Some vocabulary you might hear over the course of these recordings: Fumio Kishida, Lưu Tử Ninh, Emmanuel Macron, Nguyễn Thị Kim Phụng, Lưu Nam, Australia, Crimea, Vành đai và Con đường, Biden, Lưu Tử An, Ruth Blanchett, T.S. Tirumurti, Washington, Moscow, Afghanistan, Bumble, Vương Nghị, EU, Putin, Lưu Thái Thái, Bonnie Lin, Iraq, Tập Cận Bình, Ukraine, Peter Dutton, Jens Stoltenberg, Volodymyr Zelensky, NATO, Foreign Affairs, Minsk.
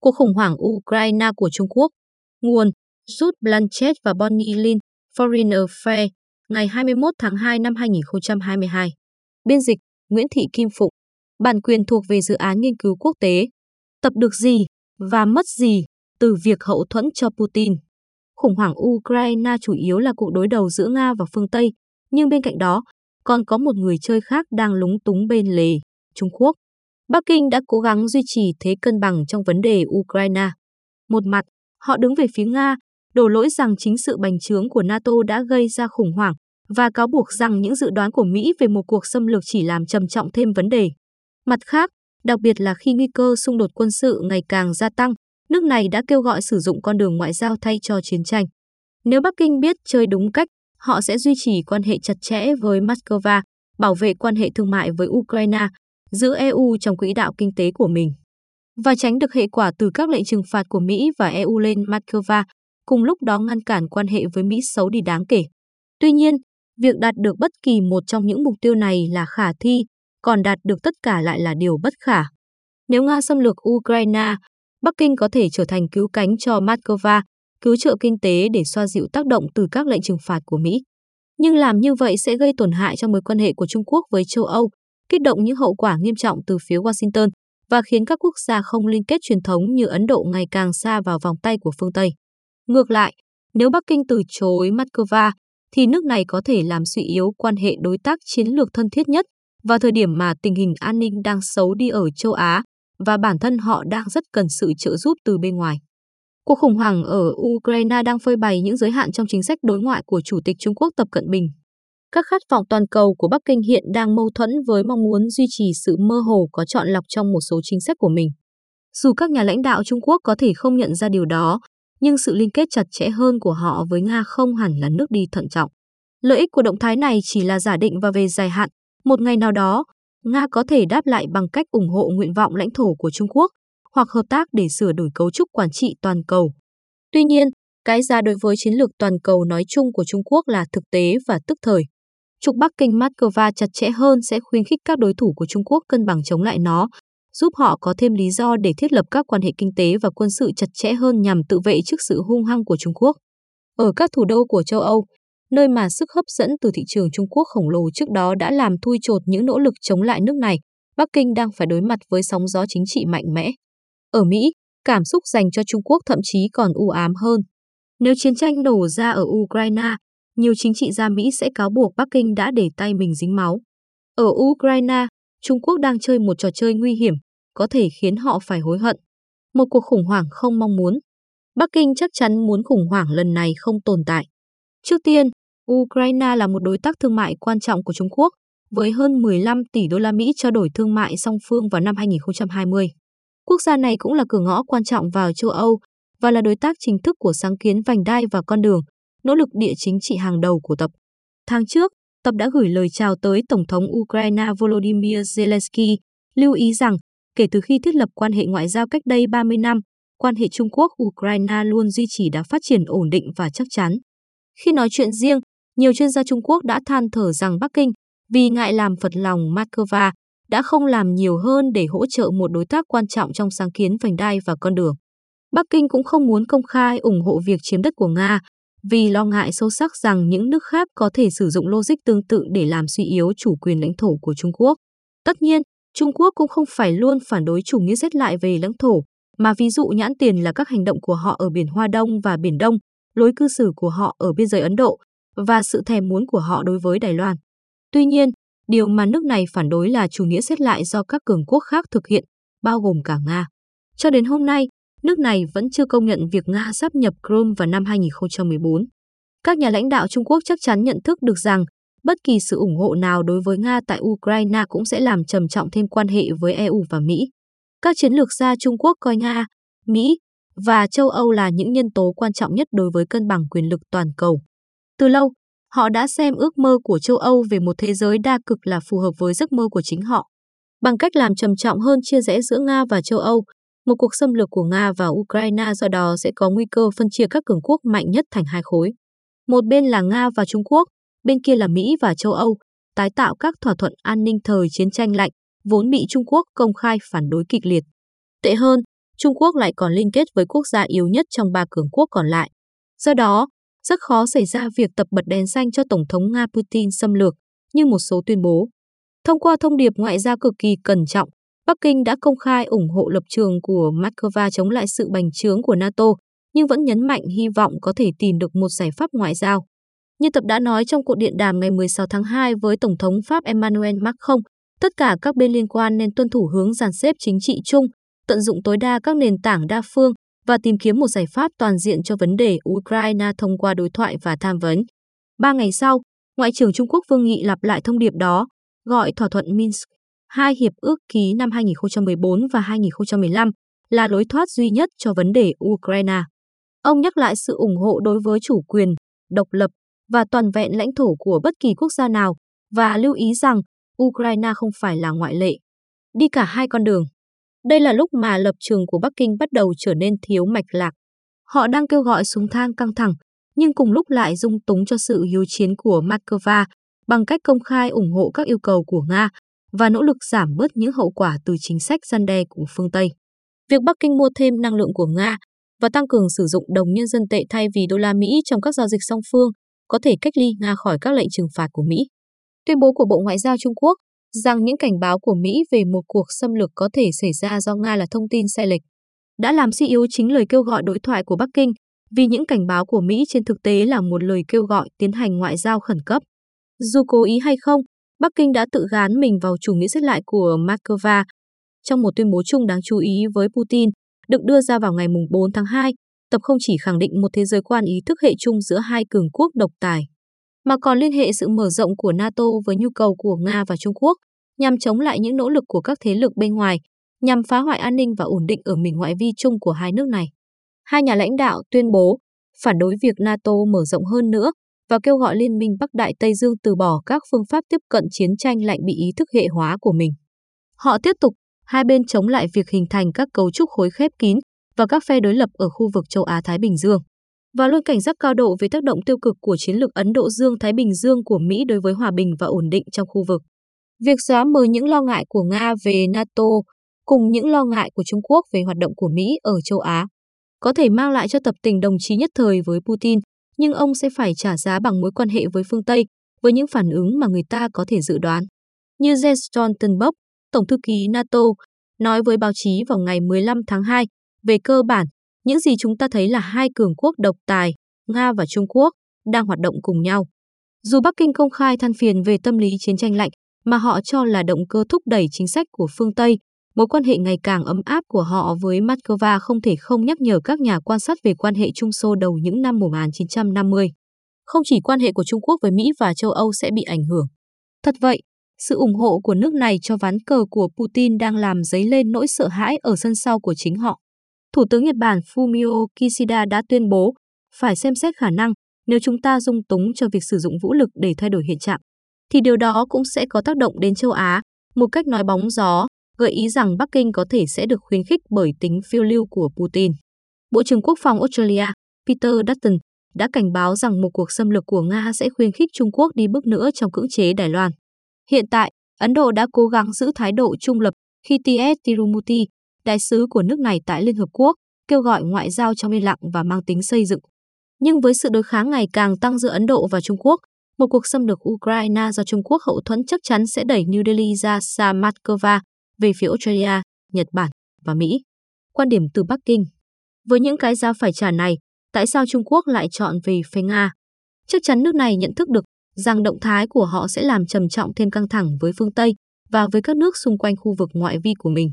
Cuộc khủng hoảng Ukraine của Trung Quốc. Nguồn: Ruth Blanchett và Bonnie Lin, Foreign Affairs, ngày 21 tháng 2 năm 2022. Biên dịch: Nguyễn Thị Kim Phụng. Bản quyền thuộc về dự án nghiên cứu quốc tế. Tập được gì và mất gì từ việc hậu thuẫn cho Putin. Khủng hoảng Ukraine chủ yếu là cuộc đối đầu giữa Nga và phương Tây, nhưng bên cạnh đó, còn có một người chơi khác đang lúng túng bên lề, Trung Quốc. Bắc Kinh đã cố gắng duy trì thế cân bằng trong vấn đề Ukraine. Một mặt, họ đứng về phía Nga, đổ lỗi rằng chính sự bành trướng của NATO đã gây ra khủng hoảng và cáo buộc rằng những dự đoán của Mỹ về một cuộc xâm lược chỉ làm trầm trọng thêm vấn đề. Mặt khác, đặc biệt là khi nguy cơ xung đột quân sự ngày càng gia tăng, nước này đã kêu gọi sử dụng con đường ngoại giao thay cho chiến tranh. Nếu Bắc Kinh biết chơi đúng cách, họ sẽ duy trì quan hệ chặt chẽ với Moscow, bảo vệ quan hệ thương mại với Ukraine, giữ EU trong quỹ đạo kinh tế của mình và tránh được hệ quả từ các lệnh trừng phạt của Mỹ và EU lên Moscow, cùng lúc đó ngăn cản quan hệ với Mỹ xấu đi đáng kể. Tuy nhiên, việc đạt được bất kỳ một trong những mục tiêu này là khả thi, còn đạt được tất cả lại là điều bất khả. Nếu Nga xâm lược Ukraine, Bắc Kinh có thể trở thành cứu cánh cho Moscow, cứu trợ kinh tế để xoa dịu tác động từ các lệnh trừng phạt của Mỹ. Nhưng làm như vậy sẽ gây tổn hại cho mối quan hệ của Trung Quốc với châu Âu, kích động những hậu quả nghiêm trọng từ phía Washington và khiến các quốc gia không liên kết truyền thống như Ấn Độ ngày càng xa vào vòng tay của phương Tây. Ngược lại, nếu Bắc Kinh từ chối Moscow, thì nước này có thể làm suy yếu quan hệ đối tác chiến lược thân thiết nhất vào thời điểm mà tình hình an ninh đang xấu đi ở châu Á và bản thân họ đang rất cần sự trợ giúp từ bên ngoài. Cuộc khủng hoảng ở Ukraine đang phơi bày những giới hạn trong chính sách đối ngoại của Chủ tịch Trung Quốc Tập Cận Bình. Các khát vọng toàn cầu của Bắc Kinh hiện đang mâu thuẫn với mong muốn duy trì sự mơ hồ có chọn lọc trong một số chính sách của mình. Dù các nhà lãnh đạo Trung Quốc có thể không nhận ra điều đó, nhưng sự liên kết chặt chẽ hơn của họ với Nga không hẳn là nước đi thận trọng. Lợi ích của động thái này chỉ là giả định và về dài hạn, một ngày nào đó, Nga có thể đáp lại bằng cách ủng hộ nguyện vọng lãnh thổ của Trung Quốc hoặc hợp tác để sửa đổi cấu trúc quản trị toàn cầu. Tuy nhiên, cái giá đối với chiến lược toàn cầu nói chung của Trung Quốc là thực tế và tức thời. Trục Bắc Kinh Moscow chặt chẽ hơn sẽ khuyến khích các đối thủ của Trung Quốc cân bằng chống lại nó, giúp họ có thêm lý do để thiết lập các quan hệ kinh tế và quân sự chặt chẽ hơn nhằm tự vệ trước sự hung hăng của Trung Quốc. Ở các thủ đô của châu Âu, nơi mà sức hấp dẫn từ thị trường Trung Quốc khổng lồ trước đó đã làm thui chột những nỗ lực chống lại nước này, Bắc Kinh đang phải đối mặt với sóng gió chính trị mạnh mẽ. Ở Mỹ, cảm xúc dành cho Trung Quốc thậm chí còn u ám hơn. Nếu chiến tranh nổ ra ở Ukraine, nhiều chính trị gia Mỹ sẽ cáo buộc Bắc Kinh đã để tay mình dính máu. Ở Ukraine, Trung Quốc đang chơi một trò chơi nguy hiểm, có thể khiến họ phải hối hận. Một cuộc khủng hoảng không mong muốn. Bắc Kinh chắc chắn muốn khủng hoảng lần này không tồn tại. Trước tiên, Ukraine là một đối tác thương mại quan trọng của Trung Quốc, với hơn 15 tỷ đô la Mỹ trao đổi thương mại song phương vào năm 2020. Quốc gia này cũng là cửa ngõ quan trọng vào châu Âu và là đối tác chính thức của sáng kiến Vành đai và Con đường, nỗ lực địa chính trị hàng đầu của Tập. Tháng trước, Tập đã gửi lời chào tới Tổng thống Ukraine Volodymyr Zelensky, lưu ý rằng kể từ khi thiết lập quan hệ ngoại giao cách đây 30 năm, quan hệ Trung Quốc-Ukraine luôn duy trì đã phát triển ổn định và chắc chắn. Khi nói chuyện riêng, nhiều chuyên gia Trung Quốc đã than thở rằng Bắc Kinh, vì ngại làm phật lòng Moscow, đã không làm nhiều hơn để hỗ trợ một đối tác quan trọng trong sáng kiến Vành đai và Con đường. Bắc Kinh cũng không muốn công khai ủng hộ việc chiếm đất của Nga, vì lo ngại sâu sắc rằng những nước khác có thể sử dụng logic tương tự để làm suy yếu chủ quyền lãnh thổ của Trung Quốc. Tất nhiên, Trung Quốc cũng không phải luôn phản đối chủ nghĩa xét lại về lãnh thổ, mà ví dụ nhãn tiền là các hành động của họ ở Biển Hoa Đông và Biển Đông, lối cư xử của họ ở biên giới Ấn Độ và sự thèm muốn của họ đối với Đài Loan. Tuy nhiên, điều mà nước này phản đối là chủ nghĩa xét lại do các cường quốc khác thực hiện, bao gồm cả Nga. Cho đến hôm nay, nước này vẫn chưa công nhận việc Nga sáp nhập Crimea vào năm 2014. Các nhà lãnh đạo Trung Quốc chắc chắn nhận thức được rằng bất kỳ sự ủng hộ nào đối với Nga tại Ukraine cũng sẽ làm trầm trọng thêm quan hệ với EU và Mỹ. Các chiến lược gia Trung Quốc coi Nga, Mỹ và châu Âu là những nhân tố quan trọng nhất đối với cân bằng quyền lực toàn cầu. Từ lâu, họ đã xem ước mơ của châu Âu về một thế giới đa cực là phù hợp với giấc mơ của chính họ. Bằng cách làm trầm trọng hơn chia rẽ giữa Nga và châu Âu, một cuộc xâm lược của Nga vào Ukraine do đó sẽ có nguy cơ phân chia các cường quốc mạnh nhất thành hai khối. Một bên là Nga và Trung Quốc, bên kia là Mỹ và châu Âu, tái tạo các thỏa thuận an ninh thời chiến tranh lạnh, vốn bị Trung Quốc công khai phản đối kịch liệt. Tệ hơn, Trung Quốc lại còn liên kết với quốc gia yếu nhất trong ba cường quốc còn lại. Do đó, rất khó xảy ra việc tập bật đèn xanh cho Tổng thống Nga Putin xâm lược, như một số tuyên bố. Thông qua thông điệp ngoại giao cực kỳ cẩn trọng, Bắc Kinh đã công khai ủng hộ lập trường của Moscow chống lại sự bành trướng của NATO, nhưng vẫn nhấn mạnh hy vọng có thể tìm được một giải pháp ngoại giao. Như Tập đã nói trong cuộc điện đàm ngày 16 tháng 2 với Tổng thống Pháp Emmanuel Macron, tất cả các bên liên quan nên tuân thủ hướng dàn xếp chính trị chung, tận dụng tối đa các nền tảng đa phương và tìm kiếm một giải pháp toàn diện cho vấn đề Ukraine thông qua đối thoại và tham vấn. 3 ngày sau, Ngoại trưởng Trung Quốc Vương Nghị lặp lại thông điệp đó, gọi thỏa thuận Minsk, hai hiệp ước ký năm 2014 và 2015 là lối thoát duy nhất cho vấn đề Ukraine. Ông nhắc lại sự ủng hộ đối với chủ quyền, độc lập và toàn vẹn lãnh thổ của bất kỳ quốc gia nào và lưu ý rằng Ukraine không phải là ngoại lệ. Đi cả hai con đường. Đây là lúc mà lập trường của Bắc Kinh bắt đầu trở nên thiếu mạch lạc. Họ đang kêu gọi xuống thang căng thẳng, nhưng cùng lúc lại dung túng cho sự hiếu chiến của Moscow bằng cách công khai ủng hộ các yêu cầu của Nga và nỗ lực giảm bớt những hậu quả từ chính sách răn đe của phương Tây. Việc Bắc Kinh mua thêm năng lượng của Nga và tăng cường sử dụng đồng nhân dân tệ thay vì đô la Mỹ trong các giao dịch song phương có thể cách ly Nga khỏi các lệnh trừng phạt của Mỹ. Tuyên bố của Bộ Ngoại giao Trung Quốc rằng những cảnh báo của Mỹ về một cuộc xâm lược có thể xảy ra do Nga là thông tin sai lệch, đã làm suy yếu chính lời kêu gọi đối thoại của Bắc Kinh, vì những cảnh báo của Mỹ trên thực tế là một lời kêu gọi tiến hành ngoại giao khẩn cấp. Dù cố ý hay không, Bắc Kinh đã tự gán mình vào chủ nghĩa giết lại của Moscow trong một tuyên bố chung đáng chú ý với Putin, được đưa ra vào ngày 4 tháng 2, Tập không chỉ khẳng định một thế giới quan ý thức hệ chung giữa hai cường quốc độc tài, mà còn liên hệ sự mở rộng của NATO với nhu cầu của Nga và Trung Quốc nhằm chống lại những nỗ lực của các thế lực bên ngoài, nhằm phá hoại an ninh và ổn định ở mình ngoại vi chung của hai nước này. Hai nhà lãnh đạo tuyên bố phản đối việc NATO mở rộng hơn nữa và kêu gọi Liên minh Bắc Đại Tây Dương từ bỏ các phương pháp tiếp cận chiến tranh lạnh bị ý thức hệ hóa của mình. Họ tiếp tục, hai bên chống lại việc hình thành các cấu trúc khối khép kín và các phe đối lập ở khu vực châu Á-Thái Bình Dương, và luôn cảnh giác cao độ về tác động tiêu cực của chiến lược Ấn Độ Dương-Thái Bình Dương của Mỹ đối với hòa bình và ổn định trong khu vực. Việc xóa mờ những lo ngại của Nga về NATO cùng những lo ngại của Trung Quốc về hoạt động của Mỹ ở châu Á có thể mang lại cho Tập tình đồng chí nhất thời với Putin, nhưng ông sẽ phải trả giá bằng mối quan hệ với phương Tây, với những phản ứng mà người ta có thể dự đoán. Như Jens Stoltenberg, Tổng thư ký NATO, nói với báo chí vào ngày 15 tháng 2, về cơ bản, những gì chúng ta thấy là hai cường quốc độc tài, Nga và Trung Quốc, đang hoạt động cùng nhau. Dù Bắc Kinh công khai than phiền về tâm lý chiến tranh lạnh, mà họ cho là động cơ thúc đẩy chính sách của phương Tây, mối quan hệ ngày càng ấm áp của họ với Moscow không thể không nhắc nhở các nhà quan sát về quan hệ Trung Xô đầu những năm 1950. Không chỉ quan hệ của Trung Quốc với Mỹ và châu Âu sẽ bị ảnh hưởng. Thật vậy, sự ủng hộ của nước này cho ván cờ của Putin đang làm dấy lên nỗi sợ hãi ở sân sau của chính họ. Thủ tướng Nhật Bản Fumio Kishida đã tuyên bố phải xem xét khả năng nếu chúng ta dung túng cho việc sử dụng vũ lực để thay đổi hiện trạng, thì điều đó cũng sẽ có tác động đến châu Á, một cách nói bóng gió, gợi ý rằng Bắc Kinh có thể sẽ được khuyến khích bởi tính phiêu lưu của Putin. Bộ trưởng Quốc phòng Australia Peter Dutton đã cảnh báo rằng một cuộc xâm lược của Nga sẽ khuyến khích Trung Quốc đi bước nữa trong cưỡng chế Đài Loan. Hiện tại, Ấn Độ đã cố gắng giữ thái độ trung lập khi T.S. Tirumurti, đại sứ của nước này tại Liên Hợp Quốc, kêu gọi ngoại giao trong yên lặng và mang tính xây dựng. Nhưng với sự đối kháng ngày càng tăng giữa Ấn Độ và Trung Quốc, một cuộc xâm lược Ukraine do Trung Quốc hậu thuẫn chắc chắn sẽ đẩy New Delhi ra xa Moscow, về phía Australia, Nhật Bản và Mỹ. Quan điểm từ Bắc Kinh. Với những cái giá phải trả này, tại sao Trung Quốc lại chọn về phía Nga? Chắc chắn nước này nhận thức được rằng động thái của họ sẽ làm trầm trọng thêm căng thẳng với phương Tây và với các nước xung quanh khu vực ngoại vi của mình.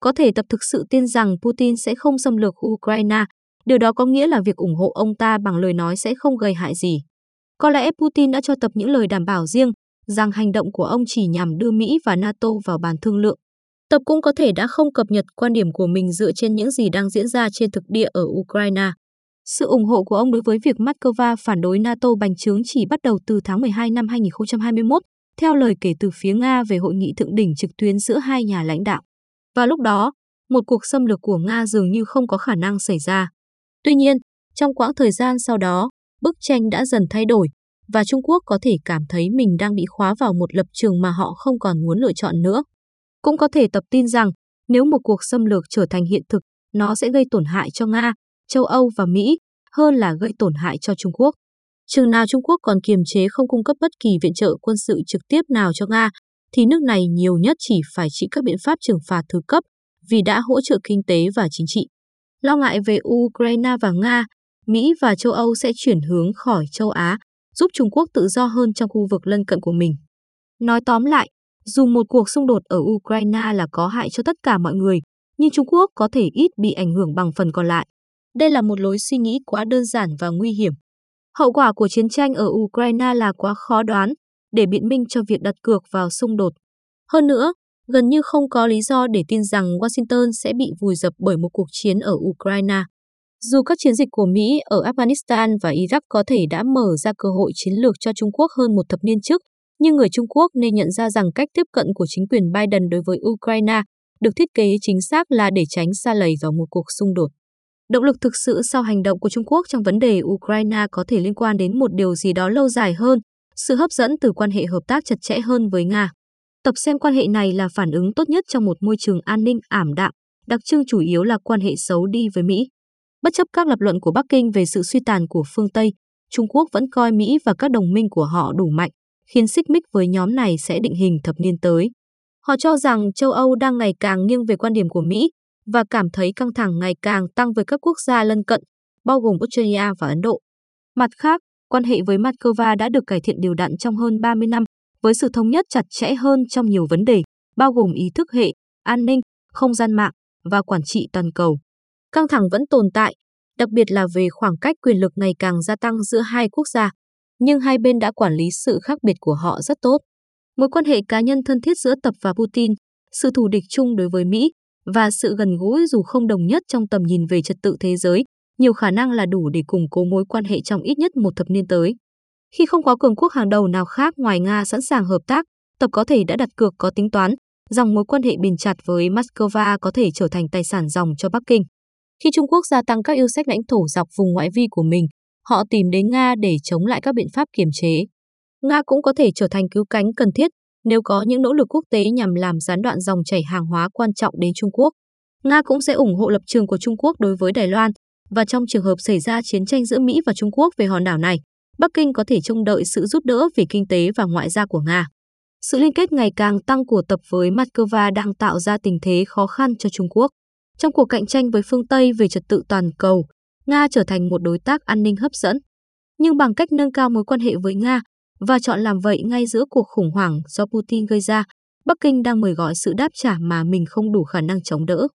Có thể Tập thực sự tin rằng Putin sẽ không xâm lược Ukraine, điều đó có nghĩa là việc ủng hộ ông ta bằng lời nói sẽ không gây hại gì. Có lẽ Putin đã cho Tập những lời đảm bảo riêng rằng hành động của ông chỉ nhằm đưa Mỹ và NATO vào bàn thương lượng. Tập cũng có thể đã không cập nhật quan điểm của mình dựa trên những gì đang diễn ra trên thực địa ở Ukraine. Sự ủng hộ của ông đối với việc Moscow phản đối NATO bành trướng chỉ bắt đầu từ tháng 12 năm 2021, theo lời kể từ phía Nga về hội nghị thượng đỉnh trực tuyến giữa hai nhà lãnh đạo. Vào lúc đó, một cuộc xâm lược của Nga dường như không có khả năng xảy ra. Tuy nhiên, trong quãng thời gian sau đó, bức tranh đã dần thay đổi và Trung Quốc có thể cảm thấy mình đang bị khóa vào một lập trường mà họ không còn muốn lựa chọn nữa. Cũng có thể Tập tin rằng nếu một cuộc xâm lược trở thành hiện thực, nó sẽ gây tổn hại cho Nga, châu Âu và Mỹ hơn là gây tổn hại cho Trung Quốc. Chừng nào Trung Quốc còn kiềm chế không cung cấp bất kỳ viện trợ quân sự trực tiếp nào cho Nga, thì nước này nhiều nhất chỉ phải chịu các biện pháp trừng phạt thứ cấp vì đã hỗ trợ kinh tế và chính trị. Lo ngại về Ukraine và Nga, Mỹ và châu Âu sẽ chuyển hướng khỏi châu Á, giúp Trung Quốc tự do hơn trong khu vực lân cận của mình. Nói tóm lại, dù một cuộc xung đột ở Ukraine là có hại cho tất cả mọi người, nhưng Trung Quốc có thể ít bị ảnh hưởng bằng phần còn lại. Đây là một lối suy nghĩ quá đơn giản và nguy hiểm. Hậu quả của chiến tranh ở Ukraine là quá khó đoán để biện minh cho việc đặt cược vào xung đột. Hơn nữa, gần như không có lý do để tin rằng Washington sẽ bị vùi dập bởi một cuộc chiến ở Ukraine. Dù các chiến dịch của Mỹ ở Afghanistan và Iraq có thể đã mở ra cơ hội chiến lược cho Trung Quốc hơn một thập niên trước, nhưng người Trung Quốc nên nhận ra rằng cách tiếp cận của chính quyền Biden đối với Ukraine được thiết kế chính xác là để tránh sa lầy vào một cuộc xung đột. Động lực thực sự sau hành động của Trung Quốc trong vấn đề Ukraine có thể liên quan đến một điều gì đó lâu dài hơn, sự hấp dẫn từ quan hệ hợp tác chặt chẽ hơn với Nga. Tập xem quan hệ này là phản ứng tốt nhất trong một môi trường an ninh ảm đạm, đặc trưng chủ yếu là quan hệ xấu đi với Mỹ. Bất chấp các lập luận của Bắc Kinh về sự suy tàn của phương Tây, Trung Quốc vẫn coi Mỹ và các đồng minh của họ đủ mạnh, khiến xích mích với nhóm này sẽ định hình thập niên tới. Họ cho rằng châu Âu đang ngày càng nghiêng về quan điểm của Mỹ và cảm thấy căng thẳng ngày càng tăng với các quốc gia lân cận, bao gồm Australia và Ấn Độ. Mặt khác, quan hệ với Moscow đã được cải thiện đều đặn trong hơn 30 năm, với sự thống nhất chặt chẽ hơn trong nhiều vấn đề, bao gồm ý thức hệ, an ninh, không gian mạng và quản trị toàn cầu. Căng thẳng vẫn tồn tại, đặc biệt là về khoảng cách quyền lực ngày càng gia tăng giữa hai quốc gia, nhưng hai bên đã quản lý sự khác biệt của họ rất tốt. Mối quan hệ cá nhân thân thiết giữa Tập và Putin, sự thù địch chung đối với Mỹ và sự gần gũi dù không đồng nhất trong tầm nhìn về trật tự thế giới, nhiều khả năng là đủ để củng cố mối quan hệ trong ít nhất một thập niên tới. Khi không có cường quốc hàng đầu nào khác ngoài Nga sẵn sàng hợp tác, Tập có thể đã đặt cược có tính toán rằng mối quan hệ bền chặt với Moscow có thể trở thành tài sản ròng cho Bắc Kinh. Khi Trung Quốc gia tăng các yêu sách lãnh thổ dọc vùng ngoại vi của mình, họ tìm đến Nga để chống lại các biện pháp kiềm chế. Nga cũng có thể trở thành cứu cánh cần thiết nếu có những nỗ lực quốc tế nhằm làm gián đoạn dòng chảy hàng hóa quan trọng đến Trung Quốc. Nga cũng sẽ ủng hộ lập trường của Trung Quốc đối với Đài Loan, và trong trường hợp xảy ra chiến tranh giữa Mỹ và Trung Quốc về hòn đảo này, Bắc Kinh có thể trông đợi sự giúp đỡ về kinh tế và ngoại giao của Nga. Sự liên kết ngày càng tăng của Tập với Moscow đang tạo ra tình thế khó khăn cho Trung Quốc. Trong cuộc cạnh tranh với phương Tây về trật tự toàn cầu, Nga trở thành một đối tác an ninh hấp dẫn. Nhưng bằng cách nâng cao mối quan hệ với Nga và chọn làm vậy ngay giữa cuộc khủng hoảng do Putin gây ra, Bắc Kinh đang mời gọi sự đáp trả mà mình không đủ khả năng chống đỡ.